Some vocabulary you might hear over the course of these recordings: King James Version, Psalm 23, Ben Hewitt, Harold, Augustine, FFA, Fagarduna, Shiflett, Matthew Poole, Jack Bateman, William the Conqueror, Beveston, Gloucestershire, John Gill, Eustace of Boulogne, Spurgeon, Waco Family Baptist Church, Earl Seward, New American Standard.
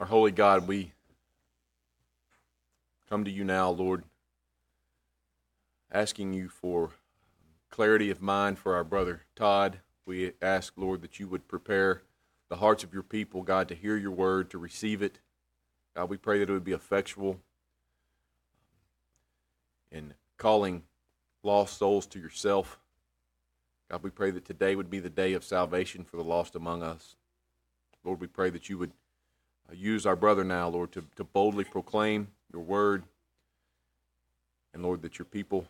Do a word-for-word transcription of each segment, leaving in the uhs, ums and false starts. Our holy God, we come to you now, Lord, asking you for clarity of mind for our brother Todd. We ask, Lord, that you would prepare the hearts of your people, God, to hear your word, to receive it. God, we pray that it would be effectual in calling lost souls to yourself. God, we pray that today would be the day of salvation for the lost among us. Lord, we pray that you would use our brother now, Lord, to, to boldly proclaim your word. And, Lord, that your people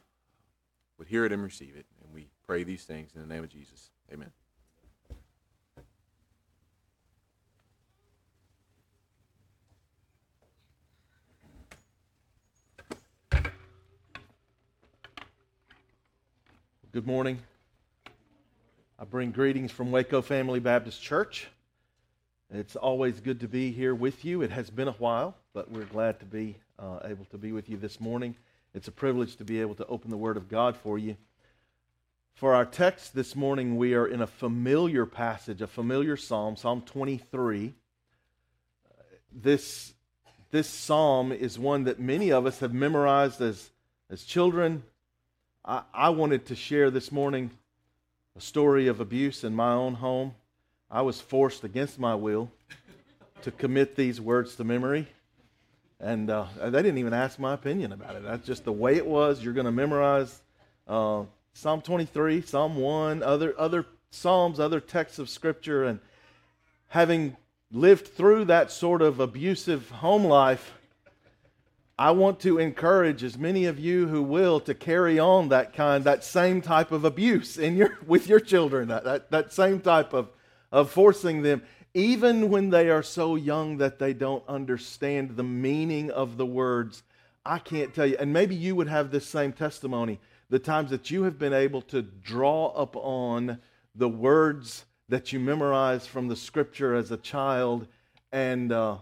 would hear it and receive it. And we pray these things in the name of Jesus. Amen. Good morning. I bring greetings from Waco Family Baptist Church. It's always good to be here with you. It has been a while, but we're glad to be uh, able to be with you this morning. It's a privilege to be able to open the Word of God for you. For our text this morning, we are in a familiar passage, a familiar psalm, Psalm twenty-three. This, this psalm is one that many of us have memorized as, as children. I, I wanted to share this morning a story of abuse in my own home. I was forced against my will to commit these words to memory. And uh, they didn't even ask my opinion about it. That's just the way it was. You're going to memorize uh, Psalm twenty-three, Psalm one, other other psalms, other texts of Scripture. And having lived through that sort of abusive home life, I want to encourage as many of you who will to carry on that kind, that same type of abuse in your with your children. That that, that same type of of forcing them. Even when they are so young that they don't understand the meaning of the words, I can't tell you. And maybe you would have this same testimony, the times that you have been able to draw upon the words that you memorized from the Scripture as a child. And uh,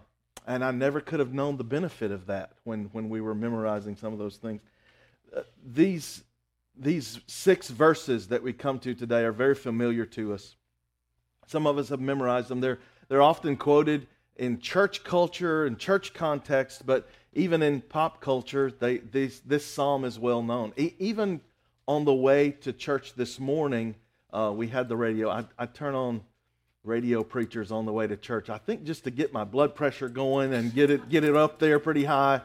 and I never could have known the benefit of that when, when we were memorizing some of those things. Uh, these, these six verses that we come to today are very familiar to us. Some of us have memorized them. They're, they're often quoted in church culture and church context, but even in pop culture, they, these, this psalm is well known. E- even on the way to church this morning, uh, we had the radio. I, I turn on radio preachers on the way to church, I think just to get my blood pressure going and get it, get it up there pretty high.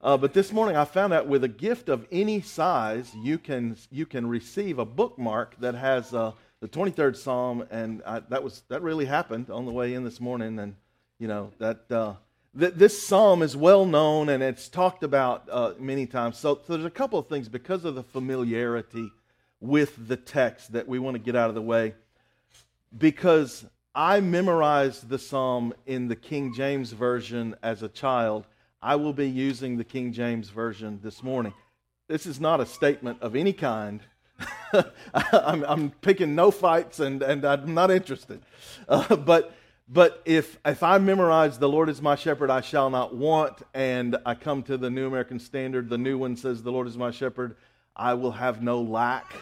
Uh, but this morning I found out with a gift of any size, you can, you can receive a bookmark that has... Uh, the twenty-third Psalm, and I, that was that really happened on the way in this morning. And you know that uh, th- this psalm is well known and it's talked about uh, many times. So, so there's a couple of things because of the familiarity with the text that we want to get out of the way. Because I memorized the psalm in the King James Version as a child, I will be using the King James Version this morning. This is not a statement of any kind. I'm, I'm picking no fights, and, and I'm not interested. Uh, but but if if I memorize "The Lord is my shepherd, I shall not want," and I come to the New American Standard, the new one says "The Lord is my shepherd, I will have no lack."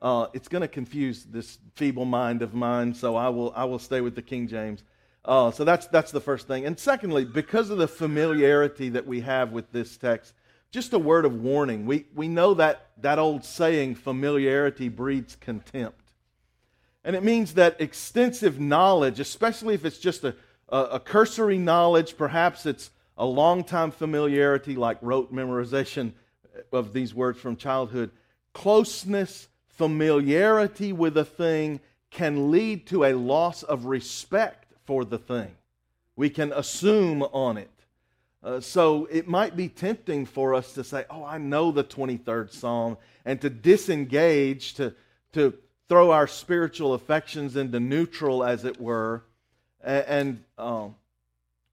Uh, it's going to confuse this feeble mind of mine, so I will I will stay with the King James. Uh, so that's that's the first thing. And secondly, because of the familiarity that we have with this text, just a word of warning. We we know that, that old saying, familiarity breeds contempt. And it means that extensive knowledge, especially if it's just a, a, a cursory knowledge, perhaps it's a long-time familiarity like rote memorization of these words from childhood. Closeness, familiarity with a thing can lead to a loss of respect for the thing. We can assume on it. Uh, so it might be tempting for us to say, oh, I know the twenty-third Psalm, and to disengage, to, to throw our spiritual affections into neutral, as it were, and, and um,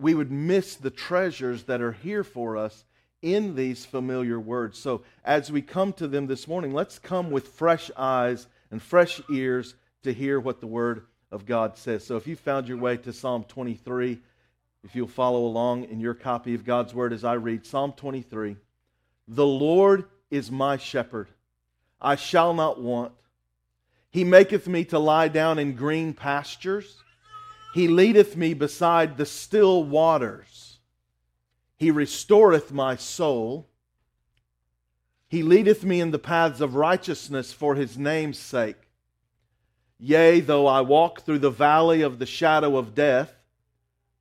we would miss the treasures that are here for us in these familiar words. So as we come to them this morning, let's come with fresh eyes and fresh ears to hear what the Word of God says. So if you found your way to Psalm twenty-three, if you'll follow along in your copy of God's Word as I read, Psalm twenty-three. The Lord is my shepherd, I shall not want. He maketh me to lie down in green pastures. He leadeth me beside the still waters. He restoreth my soul. He leadeth me in the paths of righteousness for His name's sake. Yea, though I walk through the valley of the shadow of death,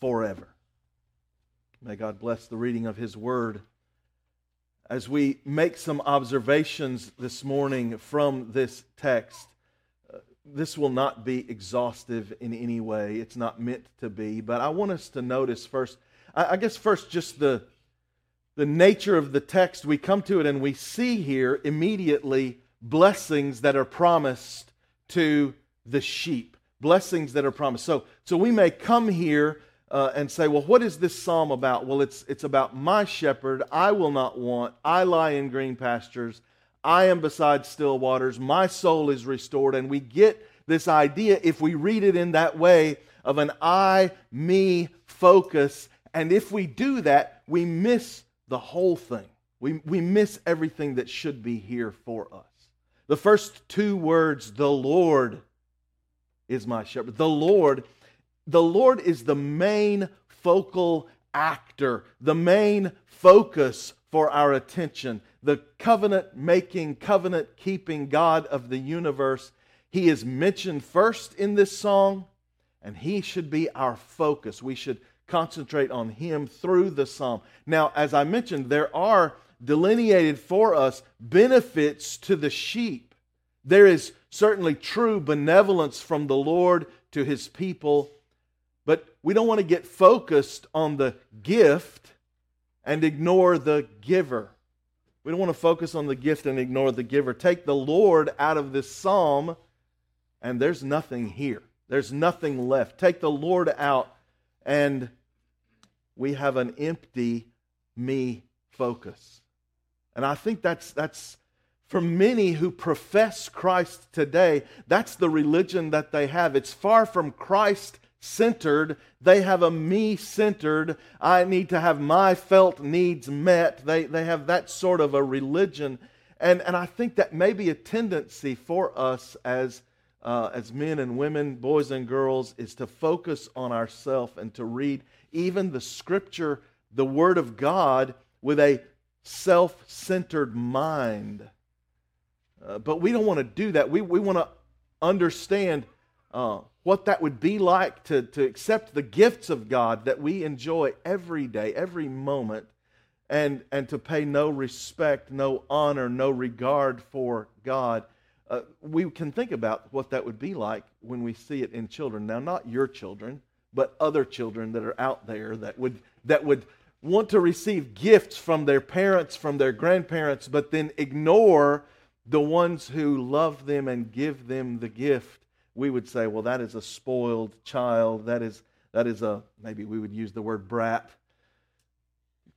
forever. May God bless the reading of His Word. As we make some observations this morning from this text, this will not be exhaustive in any way. It's not meant to be. But I want us to notice first, I guess first just the, the nature of the text. We come to it and we see here immediately blessings that are promised to the sheep. Blessings that are promised. So, so we may come here uh, and say, well, what is this psalm about? Well, it's, it's about my shepherd. I will not want. I lie in green pastures. I am beside still waters. My soul is restored. And we get this idea, if we read it in that way, of an I, me focus. And if we do that, we miss the whole thing. We, we miss everything that should be here for us. The first two words, the Lord is my shepherd. The Lord, the Lord is the main focal actor, the main focus for our attention. The covenant-making, covenant-keeping God of the universe, He is mentioned first in this song, and He should be our focus. We should concentrate on Him through the psalm. Now, as I mentioned, there are delineated for us benefits to the sheep. There is certainly true benevolence from the Lord to His people, but we don't want to get focused on the gift and ignore the giver. We don't want to focus on the gift and ignore the giver. Take the Lord out of this psalm, and there's nothing here. There's nothing left. Take the Lord out, and we have an empty me focus. And I think that's that's for many who profess Christ today, that's the religion that they have. It's far from Christ-centered. They have a me-centered, I need to have my felt needs met. They they have that sort of a religion. And, and I think that may be a tendency for us as, uh, as men and women, boys and girls, is to focus on ourselves and to read even the Scripture, the Word of God, with a self-centered mind. Uh, but we don't want to do that. We we want to understand uh, what that would be like to, to accept the gifts of God that we enjoy every day, every moment, and, and to pay no respect, no honor, no regard for God. Uh, we can think about what that would be like when we see it in children. Now, not your children, but other children that are out there that would that would want to receive gifts from their parents, from their grandparents, but then ignore the ones who love them and give them the gift. We would say, well, that is a spoiled child. That is, that is a, maybe we would use the word brat.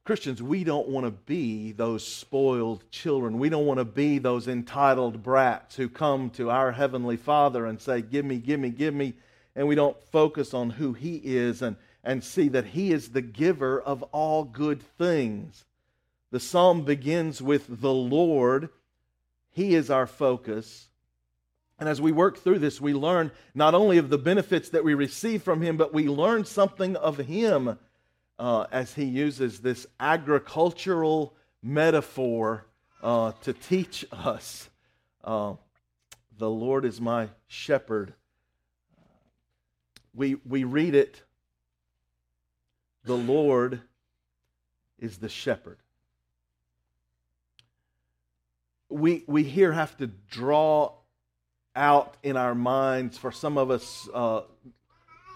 Christians, we don't want to be those spoiled children. We don't want to be those entitled brats who come to our Heavenly Father and say, give me, give me, give me. And we don't focus on who He is and and see that He is the giver of all good things. The psalm begins with the Lord. He is our focus. And as we work through this, we learn not only of the benefits that we receive from Him, but we learn something of Him uh, as He uses this agricultural metaphor uh, to teach us. Uh, the Lord is my shepherd. We, we read it. The Lord is the shepherd. We we here have to draw out in our minds, for some of us, uh,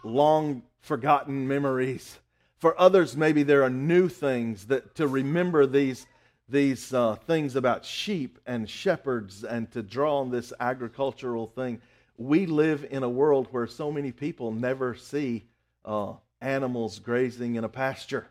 long forgotten memories. For others, maybe there are new things that to remember these these uh, things about sheep and shepherds, and to draw on this agricultural thing. we live in a world where so many people never see uh, animals grazing in a pasture.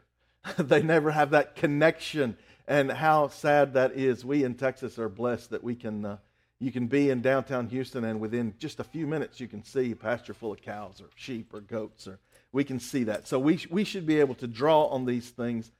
They never have that connection, and how sad that is. We in Texas are blessed that we can, uh, you can be in downtown Houston, and within just a few minutes you can see a pasture full of cows or sheep or goats, or we can see that. So we, we should be able to draw on these things.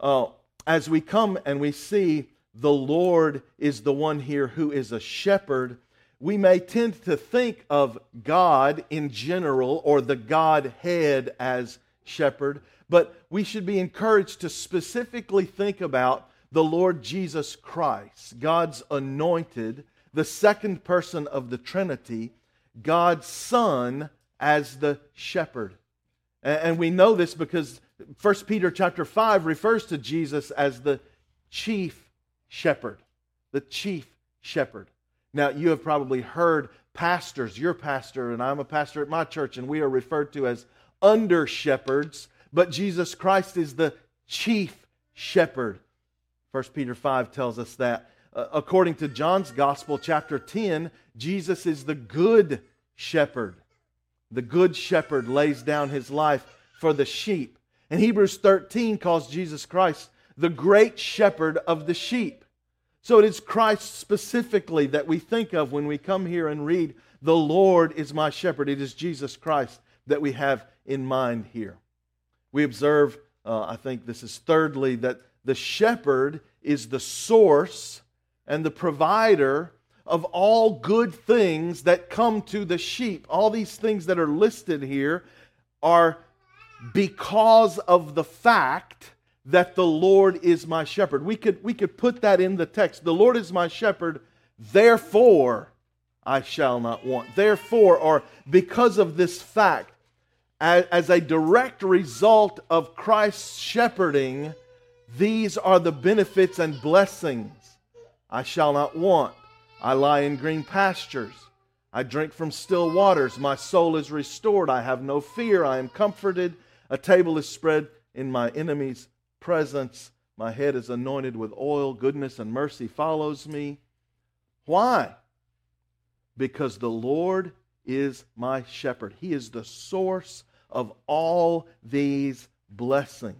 Uh, as we come and we see the Lord is the one here who is a shepherd, we may tend to think of God in general, or the Godhead as shepherd, but we should be encouraged to specifically think about the Lord Jesus Christ, God's anointed, the second person of the Trinity, God's Son as the shepherd. And we know this because First Peter chapter five refers to Jesus as the chief shepherd, the chief shepherd. Now, you have probably heard pastors, your pastor, and I'm a pastor at my church, and we are referred to as under-shepherds, but Jesus Christ is the chief shepherd. First Peter five tells us that. Uh, according to John's Gospel, chapter ten, Jesus is the good shepherd. The good shepherd lays down his life for the sheep. And Hebrews thirteen calls Jesus Christ the great shepherd of the sheep. So it is Christ specifically that we think of when we come here and read, "The Lord is my shepherd." It is Jesus Christ that we have in mind here. We observe, uh, I think this is thirdly, that the shepherd is the source and the provider of all good things that come to the sheep. All these things that are listed here are because of the fact that the Lord is my shepherd. We could, we could put that in the text. The Lord is my shepherd, therefore I shall not want. Therefore, or because of this fact, as, as a direct result of Christ's shepherding, these are the benefits and blessings. I shall not want. I lie in green pastures. I drink from still waters. My soul is restored. I have no fear. I am comforted. A table is spread in my enemies' presence. My head is anointed with oil. Goodness and mercy follows me. Why? Because the Lord is my shepherd. He is the source of all these blessings.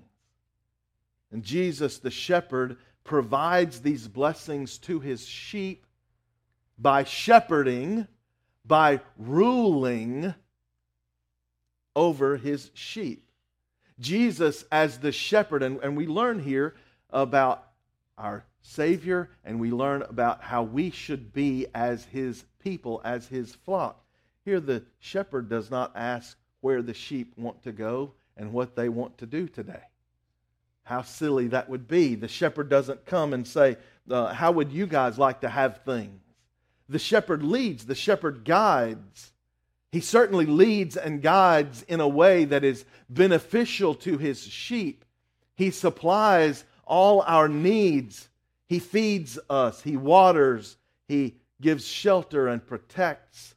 And Jesus, the shepherd, provides these blessings to his sheep by shepherding, by ruling over his sheep. Jesus as the shepherd, and, and we learn here about our Savior, and we learn about how we should be as His people, as His flock. Here the shepherd does not ask where the sheep want to go and what they want to do today. How silly that would be. The shepherd doesn't come and say, uh, how would you guys like to have things? The shepherd leads, the shepherd guides. He certainly leads and guides in a way that is beneficial to his sheep. He supplies all our needs. He feeds us. He waters. He gives shelter and protects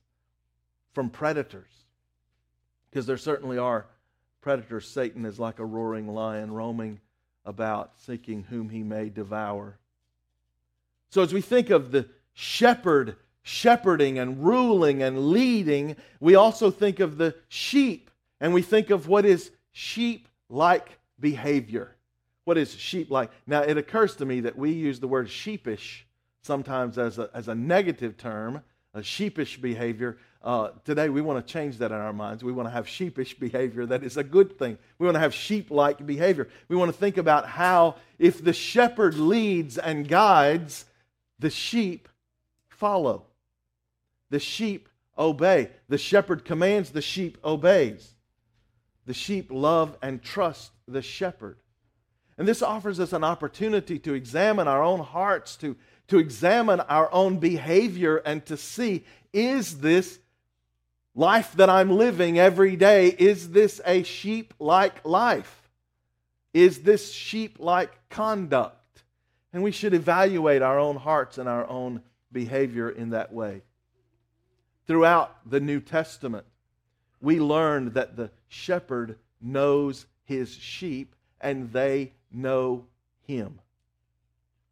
from predators. Because there certainly are predators. Satan is like a roaring lion roaming about, seeking whom he may devour. So as we think of the shepherd shepherding and ruling and leading, we also think of the sheep, and we think of what is sheep-like behavior. What is sheep-like? Now, it occurs to me that we use the word sheepish sometimes as a, as a negative term, a sheepish behavior. Uh, today, we want to change that in our minds. We want to have sheepish behavior that is a good thing. We want to have sheep-like behavior. We want to think about how if the shepherd leads and guides, the sheep follow. The sheep obey. The shepherd commands, the sheep obeys. The sheep love and trust the shepherd. And this offers us an opportunity to examine our own hearts, to, to examine our own behavior, and to see, is this life that I'm living every day, is this a sheep-like life? Is this sheep-like conduct? And we should evaluate our own hearts and our own behavior in that way. Throughout the New Testament, we learned that the shepherd knows his sheep and they know him.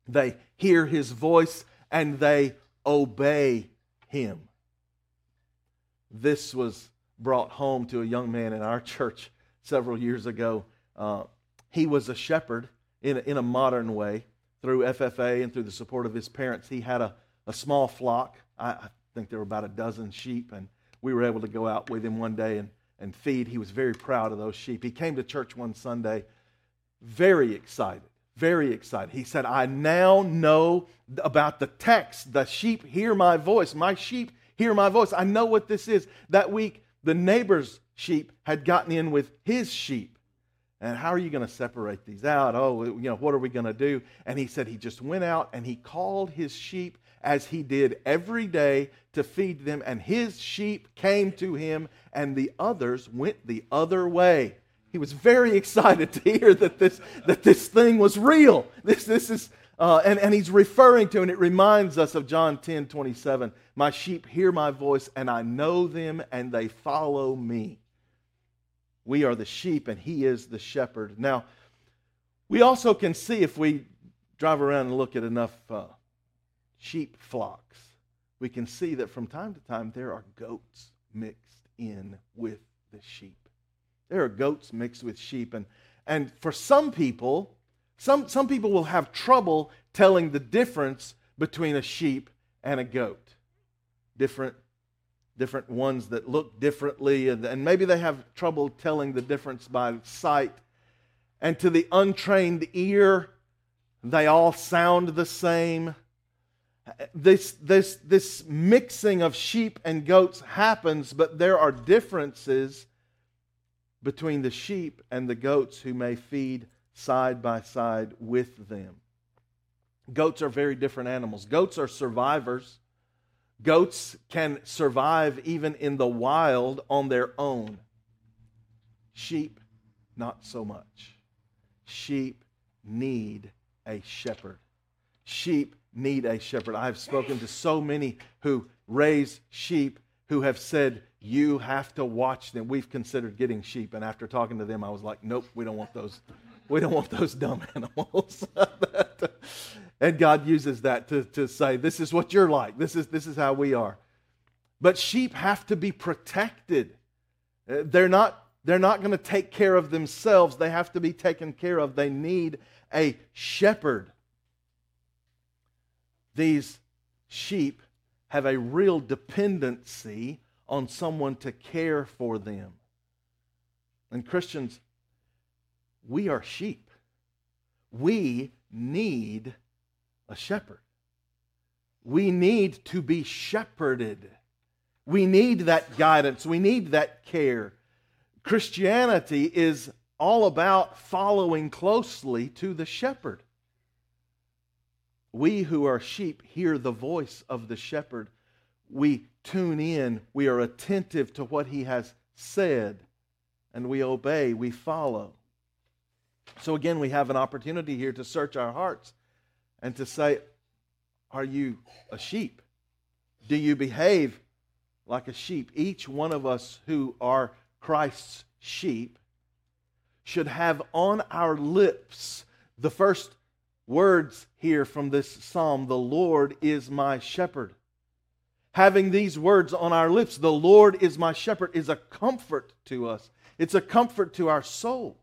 They hear his voice and they obey him. This was brought home to a young man in our church several years ago. Uh, he was a shepherd in a, in a modern way through F F A and through the support of his parents. He had a, a small flock. I, I think there were about a dozen sheep, and we were able to go out with him one day and, and feed. He was very proud of those sheep. He came to church one Sunday very excited, very excited. He said, I now know about the text. The sheep hear my voice. My sheep hear my voice. I know what this is. That week, the neighbor's sheep had gotten in with his sheep. And how are you going to separate these out? Oh, you know, what are we going to do? And he said he just went out and he called his sheep as he did every day to feed them. And his sheep came to him and the others went the other way. He was very excited to hear that this that this thing was real. This this is uh, and and he's referring to, and it reminds us of John ten twenty-seven. My sheep hear my voice, and I know them, and they follow me. We are the sheep, and he is the shepherd. Now, we also can see, if we drive around and look at enough uh, sheep flocks, we can see that from time to time there are goats mixed in with the sheep. There are goats mixed with sheep. And, and for some people, some, some people will have trouble telling the difference between a sheep and a goat. Different, different ones that look differently, and, and maybe they have trouble telling the difference by sight. And to the untrained ear, they all sound the same. This, this, this mixing of sheep and goats happens, but there are differences between the sheep and the goats who may feed side by side with them. Goats are very different animals. Goats are survivors. Goats can survive even in the wild on their own. Sheep, not so much. Sheep need a shepherd. Sheep need a shepherd. I've spoken to so many who raise sheep who have said, you have to watch them. We've considered getting sheep, and after talking to them, I was like, nope, we don't want those, we don't want those dumb animals. And God uses that to, to say, this is what you're like. This is, this is how we are. But sheep have to be protected. They're not, they're not going to take care of themselves. They have to be taken care of. They need a shepherd. These sheep have a real dependency on someone to care for them. And Christians, we are sheep. We need a shepherd. We need to be shepherded. We need that guidance. We need that care. Christianity is all about following closely to the shepherd. We who are sheep hear the voice of the shepherd. We tune in, we are attentive to what he has said, and we obey, we follow. So again, we have an opportunity here to search our hearts and to say, are you a sheep? Do you behave like a sheep? Each one of us who are Christ's sheep should have on our lips the first words here from this psalm, the Lord is my shepherd. Having these words on our lips, the Lord is my shepherd, is a comfort to us. It's a comfort to our soul.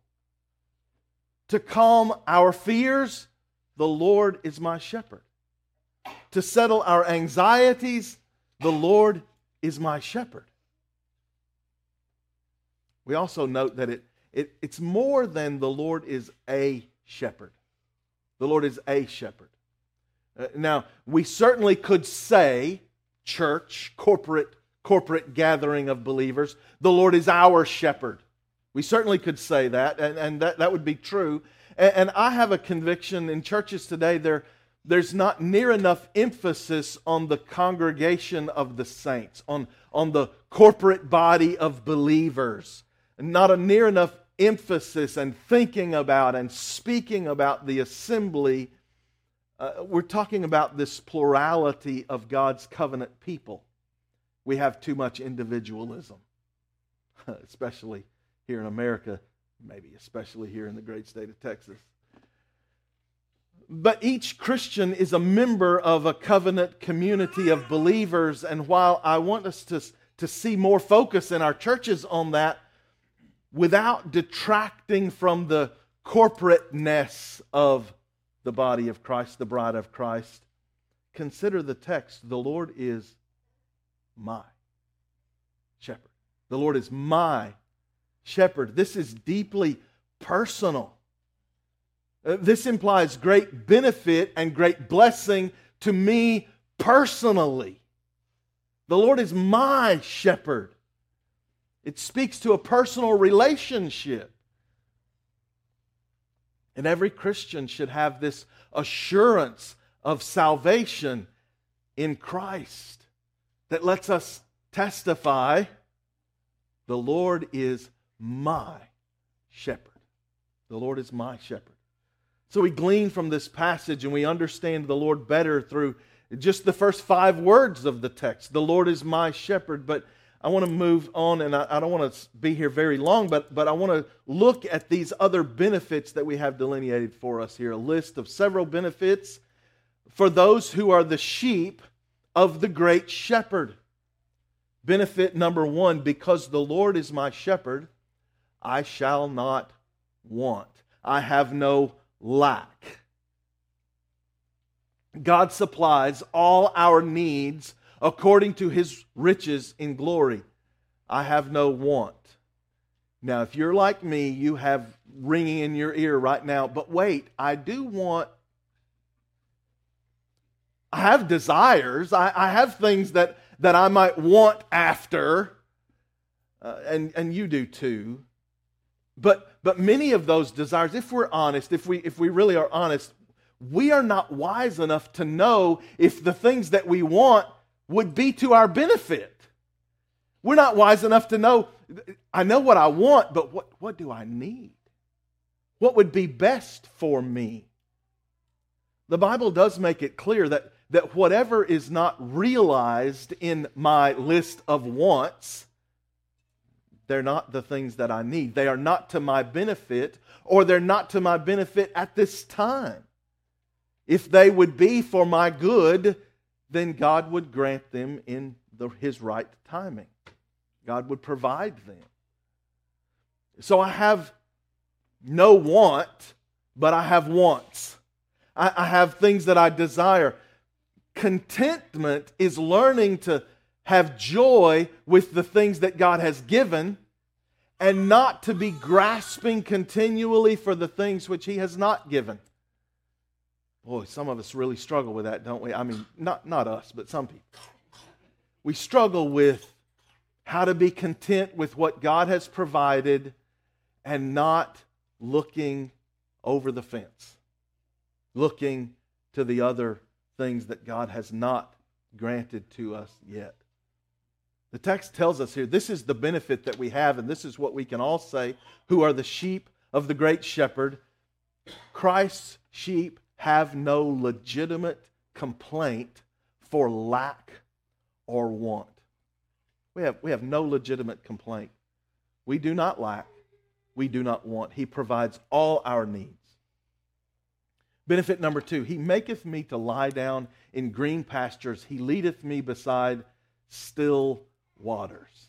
To calm our fears, the Lord is my shepherd. To settle our anxieties, the Lord is my shepherd. We also note that it, it it's more than the Lord is a shepherd. The Lord is a shepherd. Uh, now, we certainly could say, church, corporate, corporate gathering of believers, the Lord is our shepherd. We certainly could say that, and, and that, that would be true. And, and I have a conviction in churches today, there, there's not near enough emphasis on the congregation of the saints, on, on the corporate body of believers. Not a near enough emphasis and thinking about and speaking about the assembly. Uh, we're talking about this plurality of God's covenant people. We have too much individualism, especially here in America, maybe especially here in the great state of Texas. But each Christian is a member of a covenant community of believers, and while I want us to, to see more focus in our churches on that without detracting from the corporateness of the body of Christ, the bride of Christ. Consider the text. The Lord is my shepherd. The Lord is my shepherd. This is deeply personal. This implies great benefit and great blessing to me personally. The Lord is my shepherd. It speaks to a personal relationship. And every Christian should have this assurance of salvation in Christ that lets us testify, the Lord is my shepherd. The Lord is my shepherd. So we glean from this passage and we understand the Lord better through just the first five words of the text. The Lord is my shepherd. But I want to move on, and I, I don't want to be here very long, but, but I want to look at these other benefits that we have delineated for us here. A list of several benefits for those who are the sheep of the great shepherd. Benefit number one, because the Lord is my shepherd, I shall not want. I have no lack. God supplies all our needs according to His riches in glory. I have no want. Now, if you're like me, you have ringing in your ear right now, but wait, I do want, I have desires, I, I have things that, that I might want after, uh, and, and you do too. But, but many of those desires, if we're honest, if we, if we really are honest, we are not wise enough to know if the things that we want would be to our benefit. We're not wise enough to know, I know what I want, but what, what do I need? What would be best for me? The Bible does make it clear that, that whatever is not realized in my list of wants, they're not the things that I need. They are not to my benefit, or they're not to my benefit at this time. If they would be for my good, then God would grant them in the, His right timing. God would provide them. So I have no want, but I have wants. I, I have things that I desire. Contentment is learning to have joy with the things that God has given and not to be grasping continually for the things which He has not given. Boy, some of us really struggle with that, don't we? I mean, not, not us, but some people. We struggle with how to be content with what God has provided and not looking over the fence, looking to the other things that God has not granted to us yet. The text tells us here, this is the benefit that we have, and this is what we can all say, who are the sheep of the great shepherd. Christ's sheep have no legitimate complaint for lack or want. We have, we have no legitimate complaint. We do not lack. We do not want. He provides all our needs. Benefit number two, He maketh me to lie down in green pastures. He leadeth me beside still waters.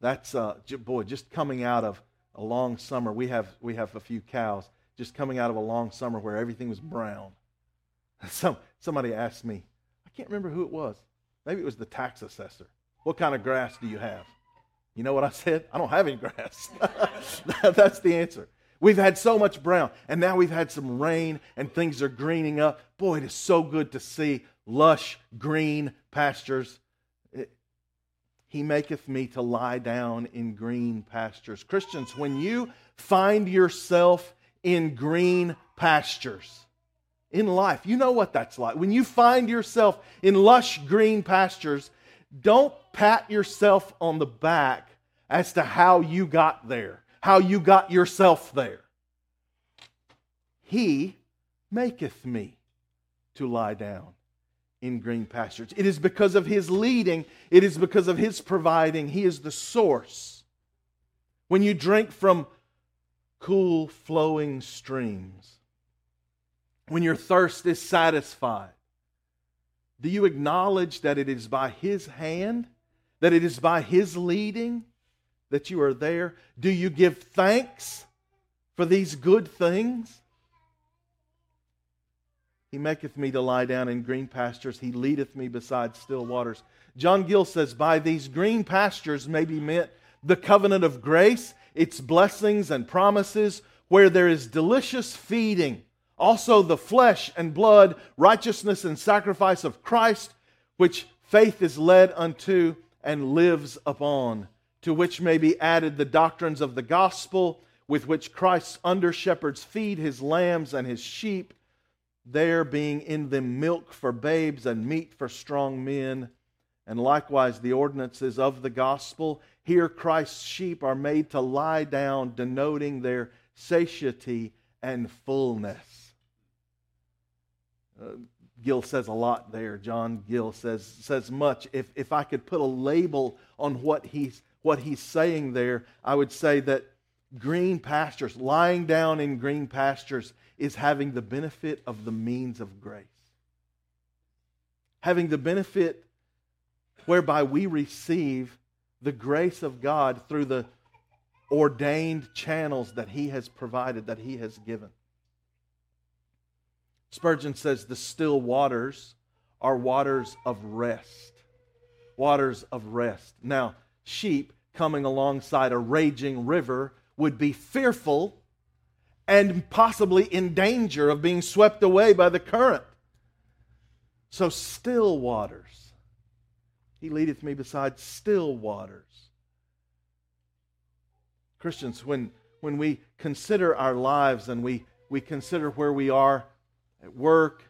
That's, uh, boy, just coming out of a long summer. We have, we have a few cows. Just coming out of a long summer where everything was brown. Some, somebody asked me, I can't remember who it was. Maybe it was the tax assessor. What kind of grass do you have? You know what I said? I don't have any grass. That's the answer. We've had so much brown, and now we've had some rain, and things are greening up. Boy, it is so good to see lush, green pastures. It, he maketh me to lie down in green pastures. Christians, when you find yourself in green pastures in life, you know what that's like. When you find yourself in lush green pastures, don't pat yourself on the back as to how you got there, how you got yourself there. He maketh me to lie down in green pastures. It is because of His leading. It is because of His providing. He is the source. When you drink from cool flowing streams, when your thirst is satisfied, do you acknowledge that it is by His hand that it is by His leading that you are there? Do you give thanks for these good things? He maketh me to lie down in green pastures. He leadeth me beside still waters. John Gill says, by these green pastures may be meant the covenant of grace, its blessings and promises, where there is delicious feeding, also the flesh and blood, righteousness and sacrifice of Christ, which faith is led unto and lives upon, to which may be added the doctrines of the gospel, with which Christ's under-shepherds feed His lambs and His sheep, there being in them milk for babes and meat for strong men, and likewise the ordinances of the gospel. Here Christ's sheep are made to lie down, denoting their satiety and fullness. Uh, Gill says a lot there. John Gill says says much. If if I could put a label on what he's what he's saying there, I would say that green pastures, lying down in green pastures, is having the benefit of the means of grace. Having the benefit whereby we receive the grace of God through the ordained channels that He has provided, that He has given. Spurgeon says the still waters are waters of rest. Waters of rest. Now, sheep coming alongside a raging river would be fearful and possibly in danger of being swept away by the current. So still waters. He leadeth me beside still waters. Christians, when, when we consider our lives and we, we consider where we are at work,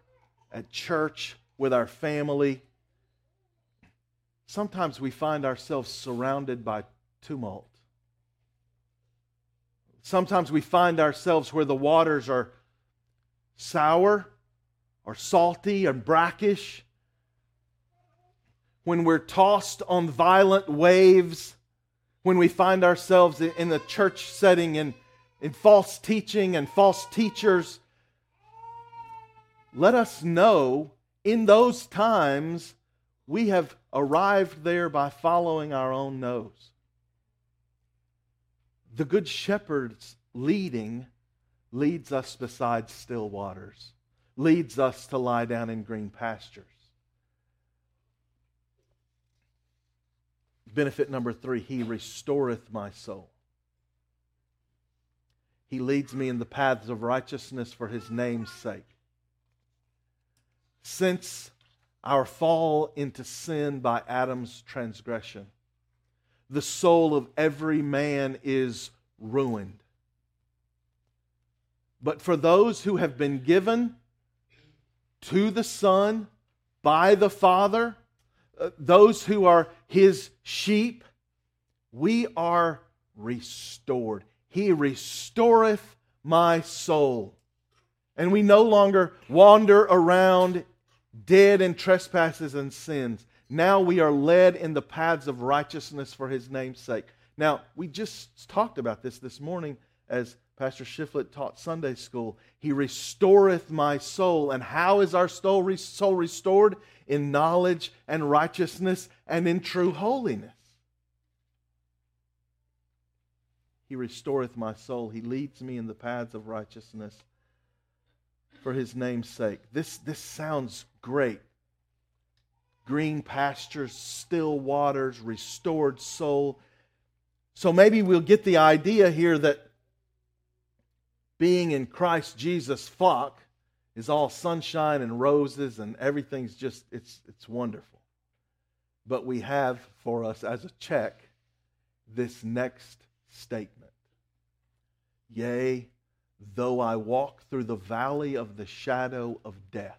at church, with our family, sometimes we find ourselves surrounded by tumult. Sometimes we find ourselves where the waters are sour or salty and brackish. When we're tossed on violent waves, when we find ourselves in the church setting and in, in false teaching and false teachers, let us know in those times we have arrived there by following our own nose. The Good Shepherd's leading leads us beside still waters, leads us to lie down in green pastures. Benefit number three, He restoreth my soul. He leads me in the paths of righteousness for His name's sake. Since our fall into sin by Adam's transgression, the soul of every man is ruined. But for those who have been given to the Son by the Father, those who are His sheep, we are restored. He restoreth my soul. And we no longer wander around dead in trespasses and sins. Now we are led in the paths of righteousness for His name's sake. Now, we just talked about this this morning as Pastor Shiflett taught Sunday school. He restoreth my soul. And how is our soul restored? In knowledge and righteousness and in true holiness. He restoreth my soul. He leads me in the paths of righteousness for His name's sake. This, this sounds great. Green pastures, still waters, restored soul. So maybe we'll get the idea here that being in Christ Jesus' flock is all sunshine and roses and everything's just, it's it's wonderful. But we have for us as a check this next statement. Yea, though I walk through the valley of the shadow of death.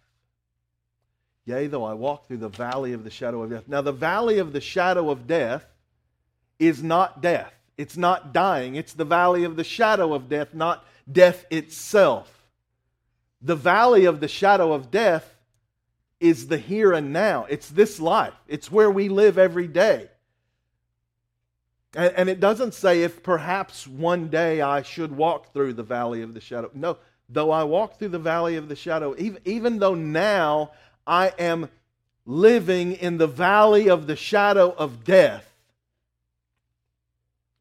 Yea, though I walk through the valley of the shadow of death. Now, the valley of the shadow of death is not death. It's not dying. It's the valley of the shadow of death, not death itself. The valley of the shadow of death is the here and now. It's this life. It's where we live every day. And, and it doesn't say if perhaps one day I should walk through the valley of the shadow. No, though I walk through the valley of the shadow, even, even though now I am living in the valley of the shadow of death.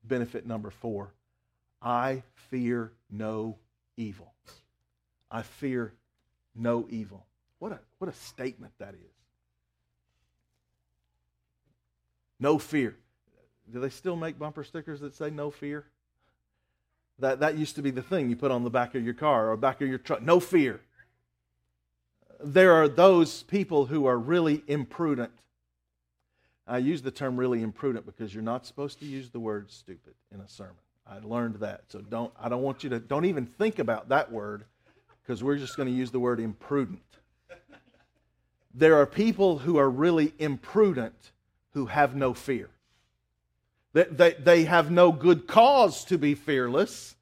Benefit number four, I fear no evil. I fear no evil. What a, what a statement that is. No fear. Do they still make bumper stickers that say no fear? That, that used to be the thing you put on the back of your car or back of your truck. No fear. There are those people who are really imprudent. I use the term really imprudent because you're not supposed to use the word stupid in a sermon. I learned that. So don't, I don't want you to, don't even think about that word, because we're just going to use the word imprudent. There are people who are really imprudent who have no fear. They, they, they have no good cause to be fearless.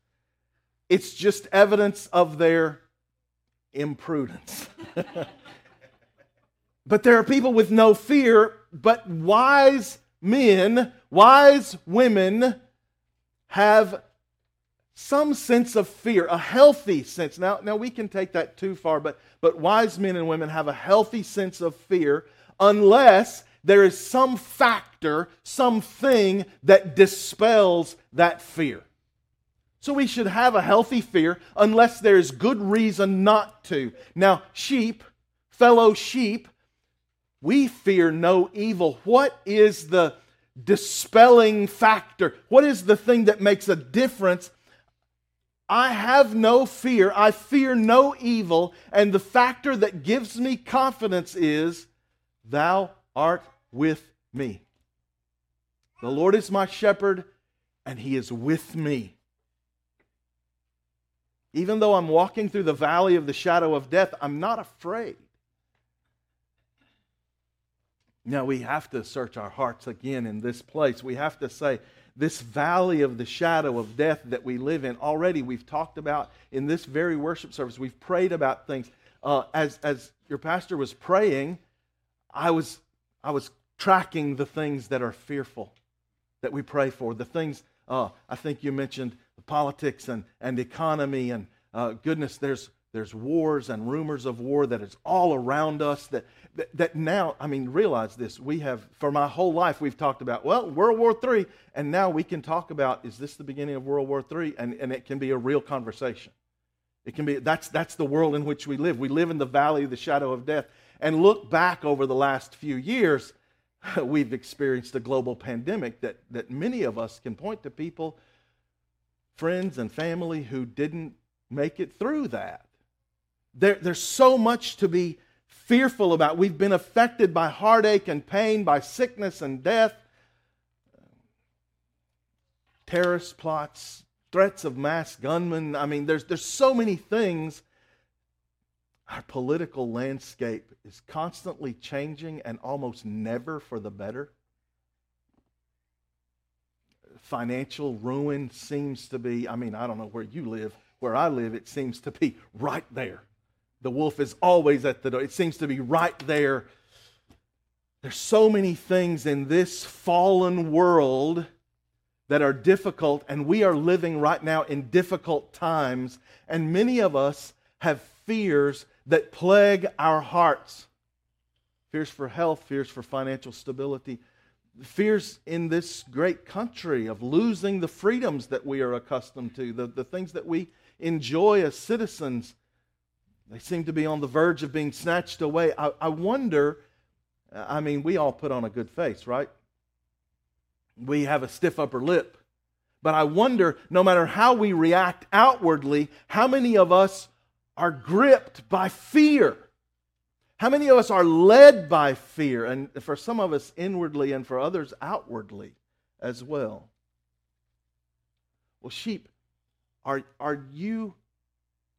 It's just evidence of their imprudence. But there are people with no fear, but wise men, wise women have some sense of fear, a healthy sense. Now, now we can take that too far, but, but wise men and women have a healthy sense of fear unless there is some factor, something that dispels that fear. So we should have a healthy fear unless there is good reason not to. Now, sheep, fellow sheep, we fear no evil. What is the dispelling factor? What is the thing that makes a difference? I have no fear. I fear no evil. And the factor that gives me confidence is, thou art with me. The Lord is my shepherd, and he is with me. Even though I'm walking through the valley of the shadow of death, I'm not afraid. Now, we have to search our hearts again in this place. We have to say, this valley of the shadow of death that we live in, already we've talked about in this very worship service. We've prayed about things. Uh, as, as your pastor was praying, I was, I was tracking the things that are fearful that we pray for. The things, uh, I think you mentioned politics and, and economy and uh, goodness, there's There's wars and rumors of war that is all around us. That, that that now, I mean, realize this. We have, for my whole life, we've talked about, well, World War Three. And now we can talk about, is this the beginning of World War Three? And, and it can be a real conversation. It can be, that's, that's the world in which we live. We live in the valley of the shadow of death. And look back over the last few years, we've experienced a global pandemic that, that many of us can point to people, friends and family who didn't make it through that. There, there's so much to be fearful about. We've been affected by heartache and pain, by sickness and death, terrorist plots, threats of mass gunmen. I mean, there's, there's so many things. Our political landscape is constantly changing and almost never for the better. Financial ruin seems to be, I mean, I don't know where you live. Where I live, it seems to be right there. The wolf is always at the door. It seems to be right there. There's so many things in this fallen world that are difficult, and we are living right now in difficult times, and many of us have fears that plague our hearts. Fears for health, fears for financial stability, fears in this great country of losing the freedoms that we are accustomed to, the, the things that we enjoy as citizens. They seem to be on the verge of being snatched away. I, I wonder, I mean, we all put on a good face, right? We have a stiff upper lip. But I wonder, no matter how we react outwardly, how many of us are gripped by fear? How many of us are led by fear? And for some of us inwardly and for others outwardly as well. Well, sheep, Are, are you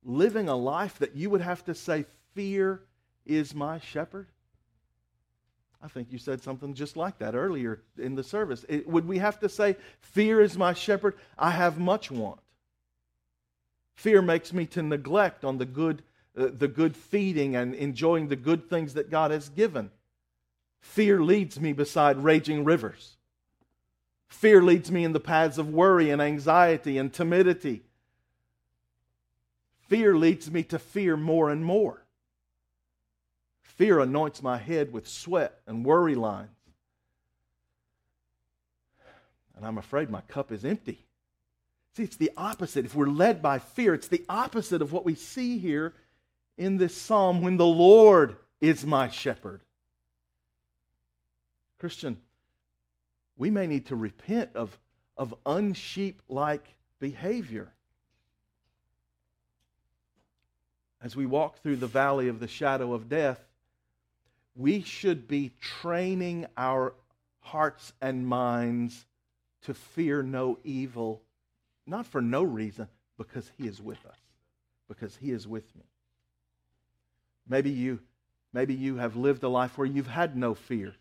living a life that you would have to say, fear is my shepherd? I think you said something just like that earlier in the service. It, would we have to say, fear is my shepherd? I have much want. Fear makes me to neglect on the good, uh, the good feeding and enjoying the good things that God has given. Fear leads me beside raging rivers. Fear leads me in the paths of worry and anxiety and timidity. Fear leads me to fear more and more. Fear anoints my head with sweat and worry lines. And I'm afraid my cup is empty. See, it's the opposite. If we're led by fear, it's the opposite of what we see here in this psalm when the Lord is my shepherd. Christian, we may need to repent of, of unsheep-like behavior. As we walk through the valley of the shadow of death, we should be training our hearts and minds to fear no evil, not for no reason, because He is with us, because He is with me. Maybe you, maybe you have lived a life where you've had no fear.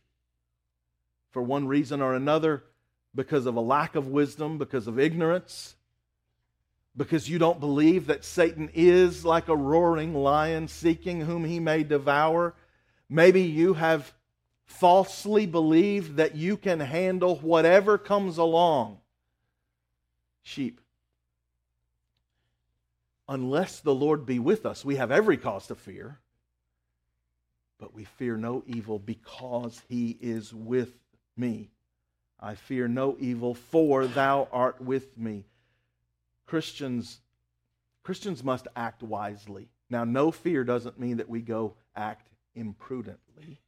For one reason or another, because of a lack of wisdom, because of ignorance, because you don't believe that Satan is like a roaring lion seeking whom he may devour. Maybe you have falsely believed that you can handle whatever comes along. Sheep. Unless the Lord be with us, we have every cause to fear. But we fear no evil because He is with me. I fear no evil, for Thou art with me. Christians, Christians must act wisely. Now, no fear doesn't mean that we go act imprudently.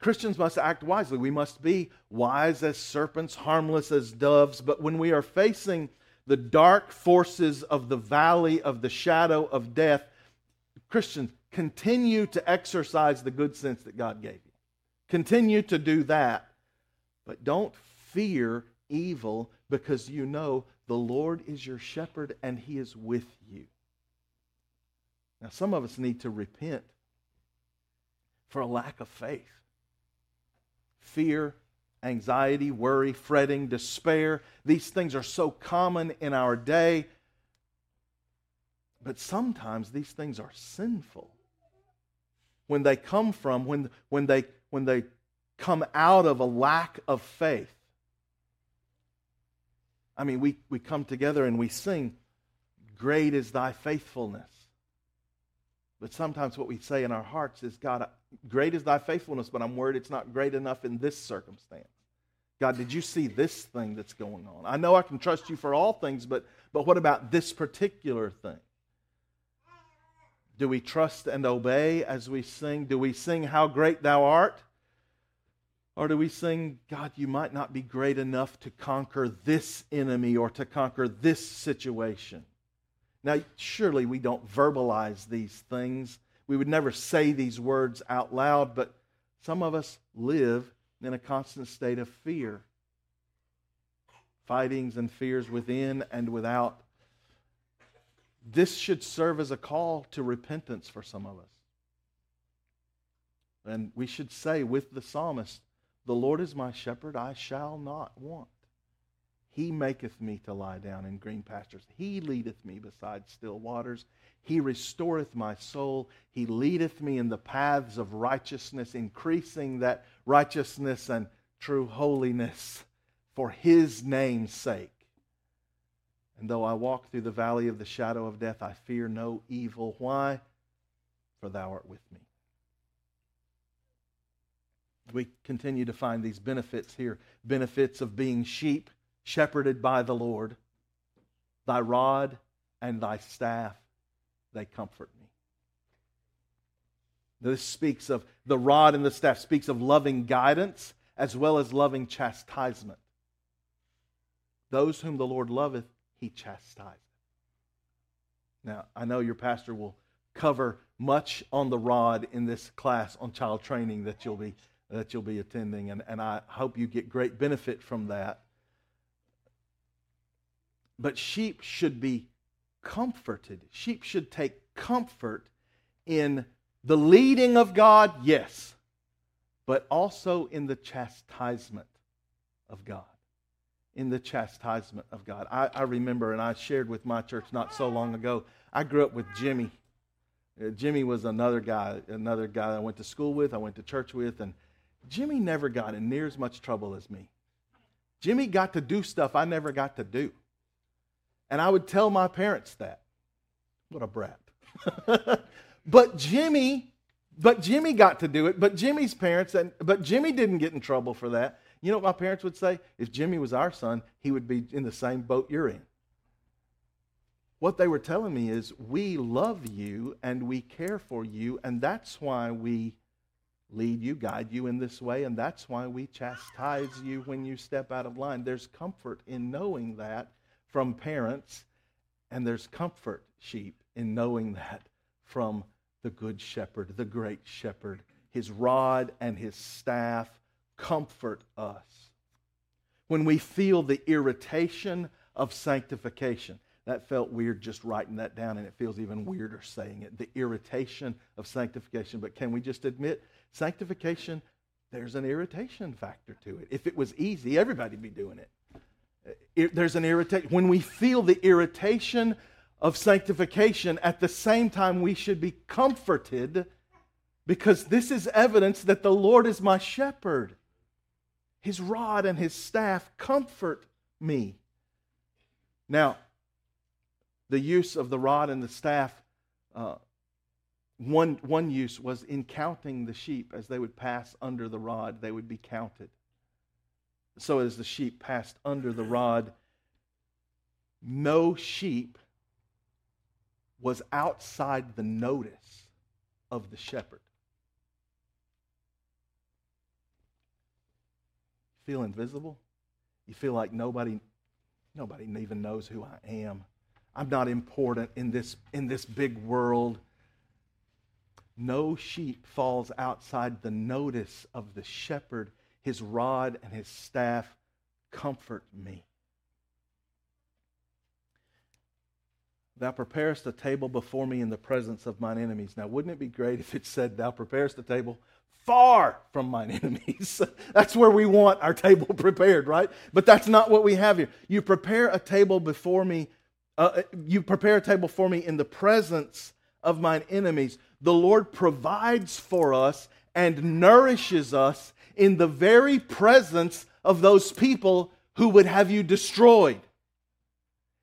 Christians must act wisely. We must be wise as serpents, harmless as doves. But when we are facing the dark forces of the valley of the shadow of death, Christians, continue to exercise the good sense that God gave you. Continue to do that. But don't fear evil, because you know the Lord is your shepherd and He is with you. Now, some of us need to repent for a lack of faith. Fear, anxiety, worry, fretting, despair, these things are so common in our day, but sometimes these things are sinful. When they come from, when, when they, when they come out of a lack of faith. I mean, we, we come together and we sing, "Great is thy faithfulness." But sometimes what we say in our hearts is, "God, great is thy faithfulness, but I'm worried it's not great enough in this circumstance. God, did you see this thing that's going on? I know I can trust you for all things, but, but what about this particular thing?" Do we trust and obey as we sing? Do we sing, "How great thou art"? Or do we sing, "God, you might not be great enough to conquer this enemy or to conquer this situation"? Now, surely we don't verbalize these things. We would never say these words out loud, but some of us live in a constant state of fear. Fightings and fears within and without. This should serve as a call to repentance for some of us. And we should say with the psalmist, "The Lord is my shepherd, I shall not want. He maketh me to lie down in green pastures. He leadeth me beside still waters. He restoreth my soul. He leadeth me in the paths of righteousness," increasing that righteousness and true holiness for His name's sake. "And though I walk through the valley of the shadow of death, I fear no evil." Why? "For Thou art with me." We continue to find these benefits here. Benefits of being sheep, shepherded by the Lord. "Thy rod and thy staff, they comfort me." This speaks of, the rod and the staff speaks of loving guidance as well as loving chastisement. Those whom the Lord loveth, He chastiseth. Now, I know your pastor will cover much on the rod in this class on child training that you'll be that you'll be attending, and, and I hope you get great benefit from that. But sheep should be comforted. Sheep should take comfort in the leading of God, yes, but also in the chastisement of God. In the chastisement of God. I, I remember, and I shared with my church not so long ago, I grew up with Jimmy. Uh, Jimmy was another guy, another guy I went to school with, I went to church with, and Jimmy never got in near as much trouble as me. Jimmy got to do stuff I never got to do. And I would tell my parents that. What a brat. But Jimmy, but Jimmy got to do it. But Jimmy's parents, and but Jimmy didn't get in trouble for that. You know what my parents would say? If Jimmy was our son, he would be in the same boat you're in. What they were telling me is, we love you and we care for you, and that's why we lead you, guide you in this way, and that's why we chastise you when you step out of line. There's comfort in knowing that from parents, and there's comfort, sheep, in knowing that from the good shepherd, the great shepherd. His rod and his staff comfort us. When we feel the irritation of sanctification, that felt weird just writing that down, and it feels even weirder saying it. The irritation of sanctification. But can we just admit, sanctification, there's an irritation factor to it. If it was easy, everybody would be doing it. it there's an irritation. When we feel the irritation of sanctification, at the same time we should be comforted, because this is evidence that the Lord is my shepherd. His rod and his staff comfort me. Now, the use of the rod and the staff, uh, one, one use was in counting the sheep. As they would pass under the rod, they would be counted. So as the sheep passed under the rod, no sheep was outside the notice of the shepherd. Feel invisible? You feel like nobody, nobody even knows who I am. I'm not important in this, in this big world. No sheep falls outside the notice of the shepherd. His rod and his staff comfort me. Thou preparest a table before me in the presence of mine enemies. Now, wouldn't it be great if it said, thou preparest a table far from mine enemies? That's where we want our table prepared, right? But that's not what we have here. You prepare a table before me Uh, you prepare a table for me in the presence of mine enemies. The Lord provides for us and nourishes us in the very presence of those people who would have you destroyed.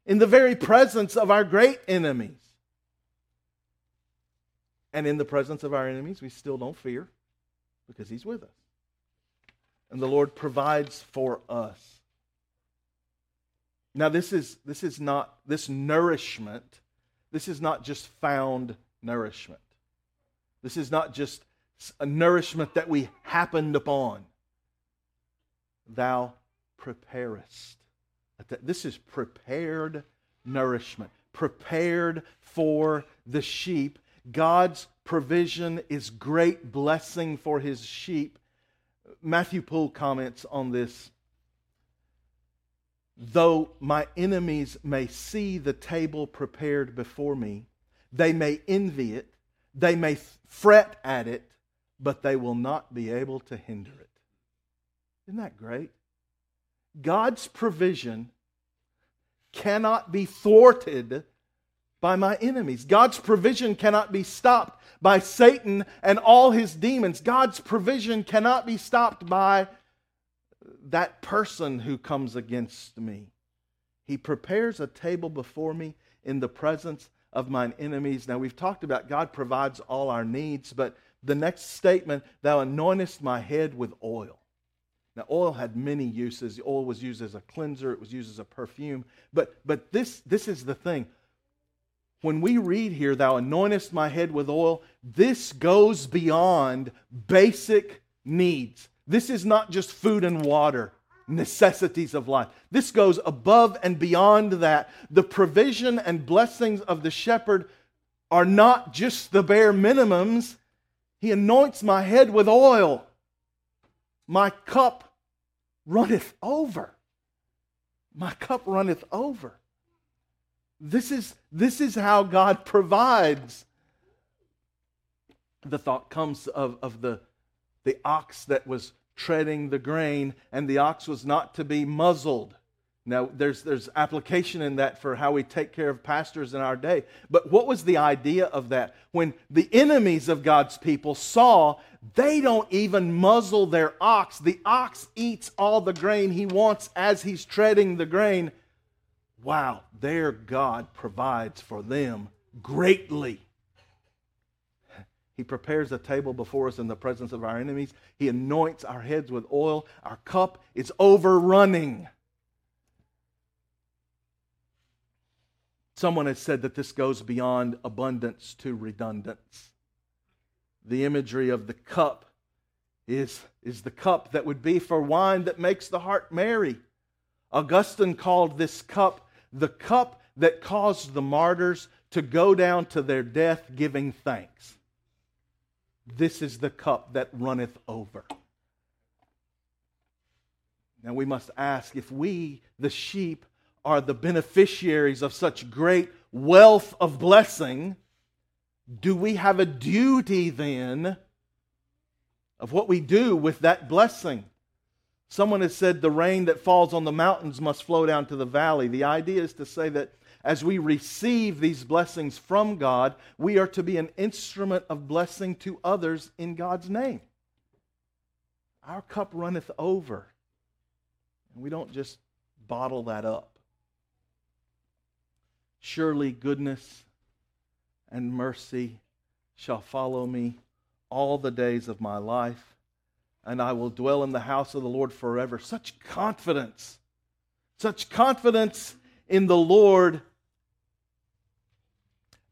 In the very presence of our great enemies. And in the presence of our enemies, we still don't fear, because He's with us. And the Lord provides for us. Now, this is this is not, this nourishment, this is not just found nourishment. This is not just a nourishment that we happened upon. Thou preparest. This is prepared nourishment, prepared for the sheep. God's provision is great blessing for His sheep. Matthew Poole comments on this. Though my enemies may see the table prepared before me, they may envy it, they may fret at it, but they will not be able to hinder it. Isn't that great? God's provision cannot be thwarted by my enemies. God's provision cannot be stopped by Satan and all his demons. God's provision cannot be stopped by that person who comes against me. He prepares a table before me in the presence of mine enemies. Now, we've talked about God provides all our needs, but the next statement, thou anointest my head with oil. Now, oil had many uses. Oil was used as a cleanser. It was used as a perfume. But, but this, this is the thing. When we read here, thou anointest my head with oil, this goes beyond basic needs. This is not just food and water, necessities of life. This goes above and beyond that. The provision and blessings of the shepherd are not just the bare minimums. He anoints my head with oil. My cup runneth over. My cup runneth over. This is, this is how God provides. The thought comes of, of the The ox that was treading the grain, and the ox was not to be muzzled. Now, there's there's application in that for how we take care of pastors in our day. But what was the idea of that? When the enemies of God's people saw, they don't even muzzle their ox. The ox eats all the grain he wants as he's treading the grain. Wow, their God provides for them greatly. He prepares a table before us in the presence of our enemies. He anoints our heads with oil. Our cup is overrunning. Someone has said that this goes beyond abundance to redundance. The imagery of the cup is, is the cup that would be for wine that makes the heart merry. Augustine called this cup the cup that caused the martyrs to go down to their death giving thanks. This is the cup that runneth over. Now we must ask if we, the sheep, are the beneficiaries of such great wealth of blessing, do we have a duty then of what we do with that blessing? Someone has said the rain that falls on the mountains must flow down to the valley. The idea is to say that as we receive these blessings from God, we are to be an instrument of blessing to others in God's name. Our cup runneth over. And we don't just bottle that up. Surely goodness and mercy shall follow me all the days of my life, and I will dwell in the house of the Lord forever. Such confidence, such confidence in the Lord.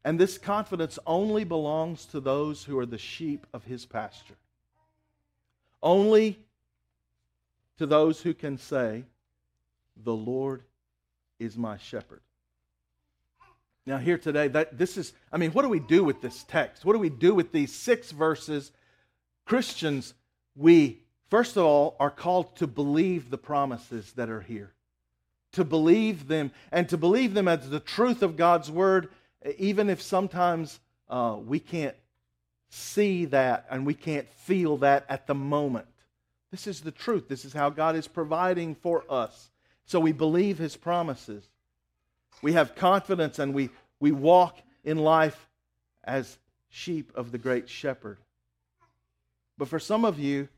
And this confidence only belongs to those who are the sheep of His pasture. Only to those who can say, the Lord is my shepherd. Now here today, that this is, I mean, what do we do with this text? What do we do with these six verses? Christians, we, first of all, are called to believe the promises that are here. To believe them, and to believe them as the truth of God's Word, even if sometimes uh, we can't see that and we can't feel that at the moment. This is the truth. This is how God is providing for us. So we believe His promises. We have confidence and we, we walk in life as sheep of the great shepherd. But for some of you,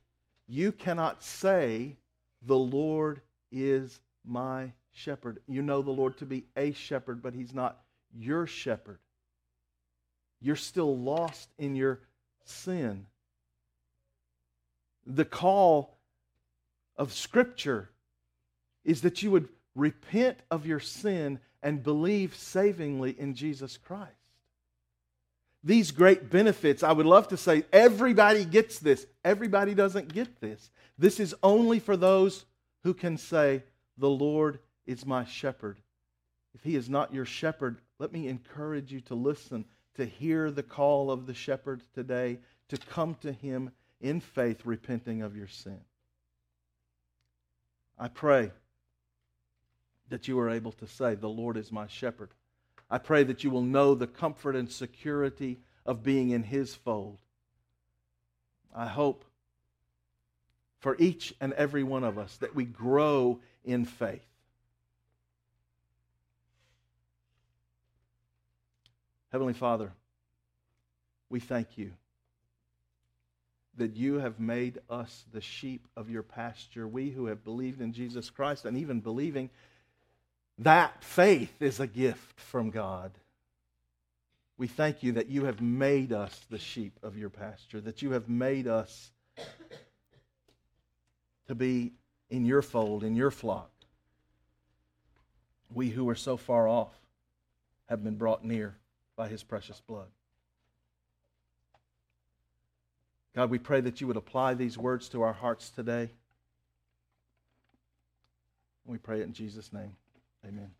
you cannot say, the Lord is my shepherd. You know the Lord to be a shepherd, but He's not your shepherd. You're still lost in your sin. The call of Scripture is that you would repent of your sin and believe savingly in Jesus Christ. These great benefits, I would love to say, everybody gets this. Everybody doesn't get this. This is only for those who can say, the Lord is my shepherd. If He is not your shepherd, let me encourage you to listen, to hear the call of the shepherd today, to come to Him in faith, repenting of your sin. I pray that you are able to say, the Lord is my shepherd. I pray that you will know the comfort and security of being in His fold. I hope for each and every one of us that we grow in faith. Heavenly Father, we thank You that You have made us the sheep of Your pasture. We who have believed in Jesus Christ, and even believing that faith is a gift from God. We thank You that You have made us the sheep of Your pasture, that You have made us to be in Your fold, in Your flock. We who were so far off have been brought near by His precious blood. God, we pray that You would apply these words to our hearts today. We pray it in Jesus' name. Amen.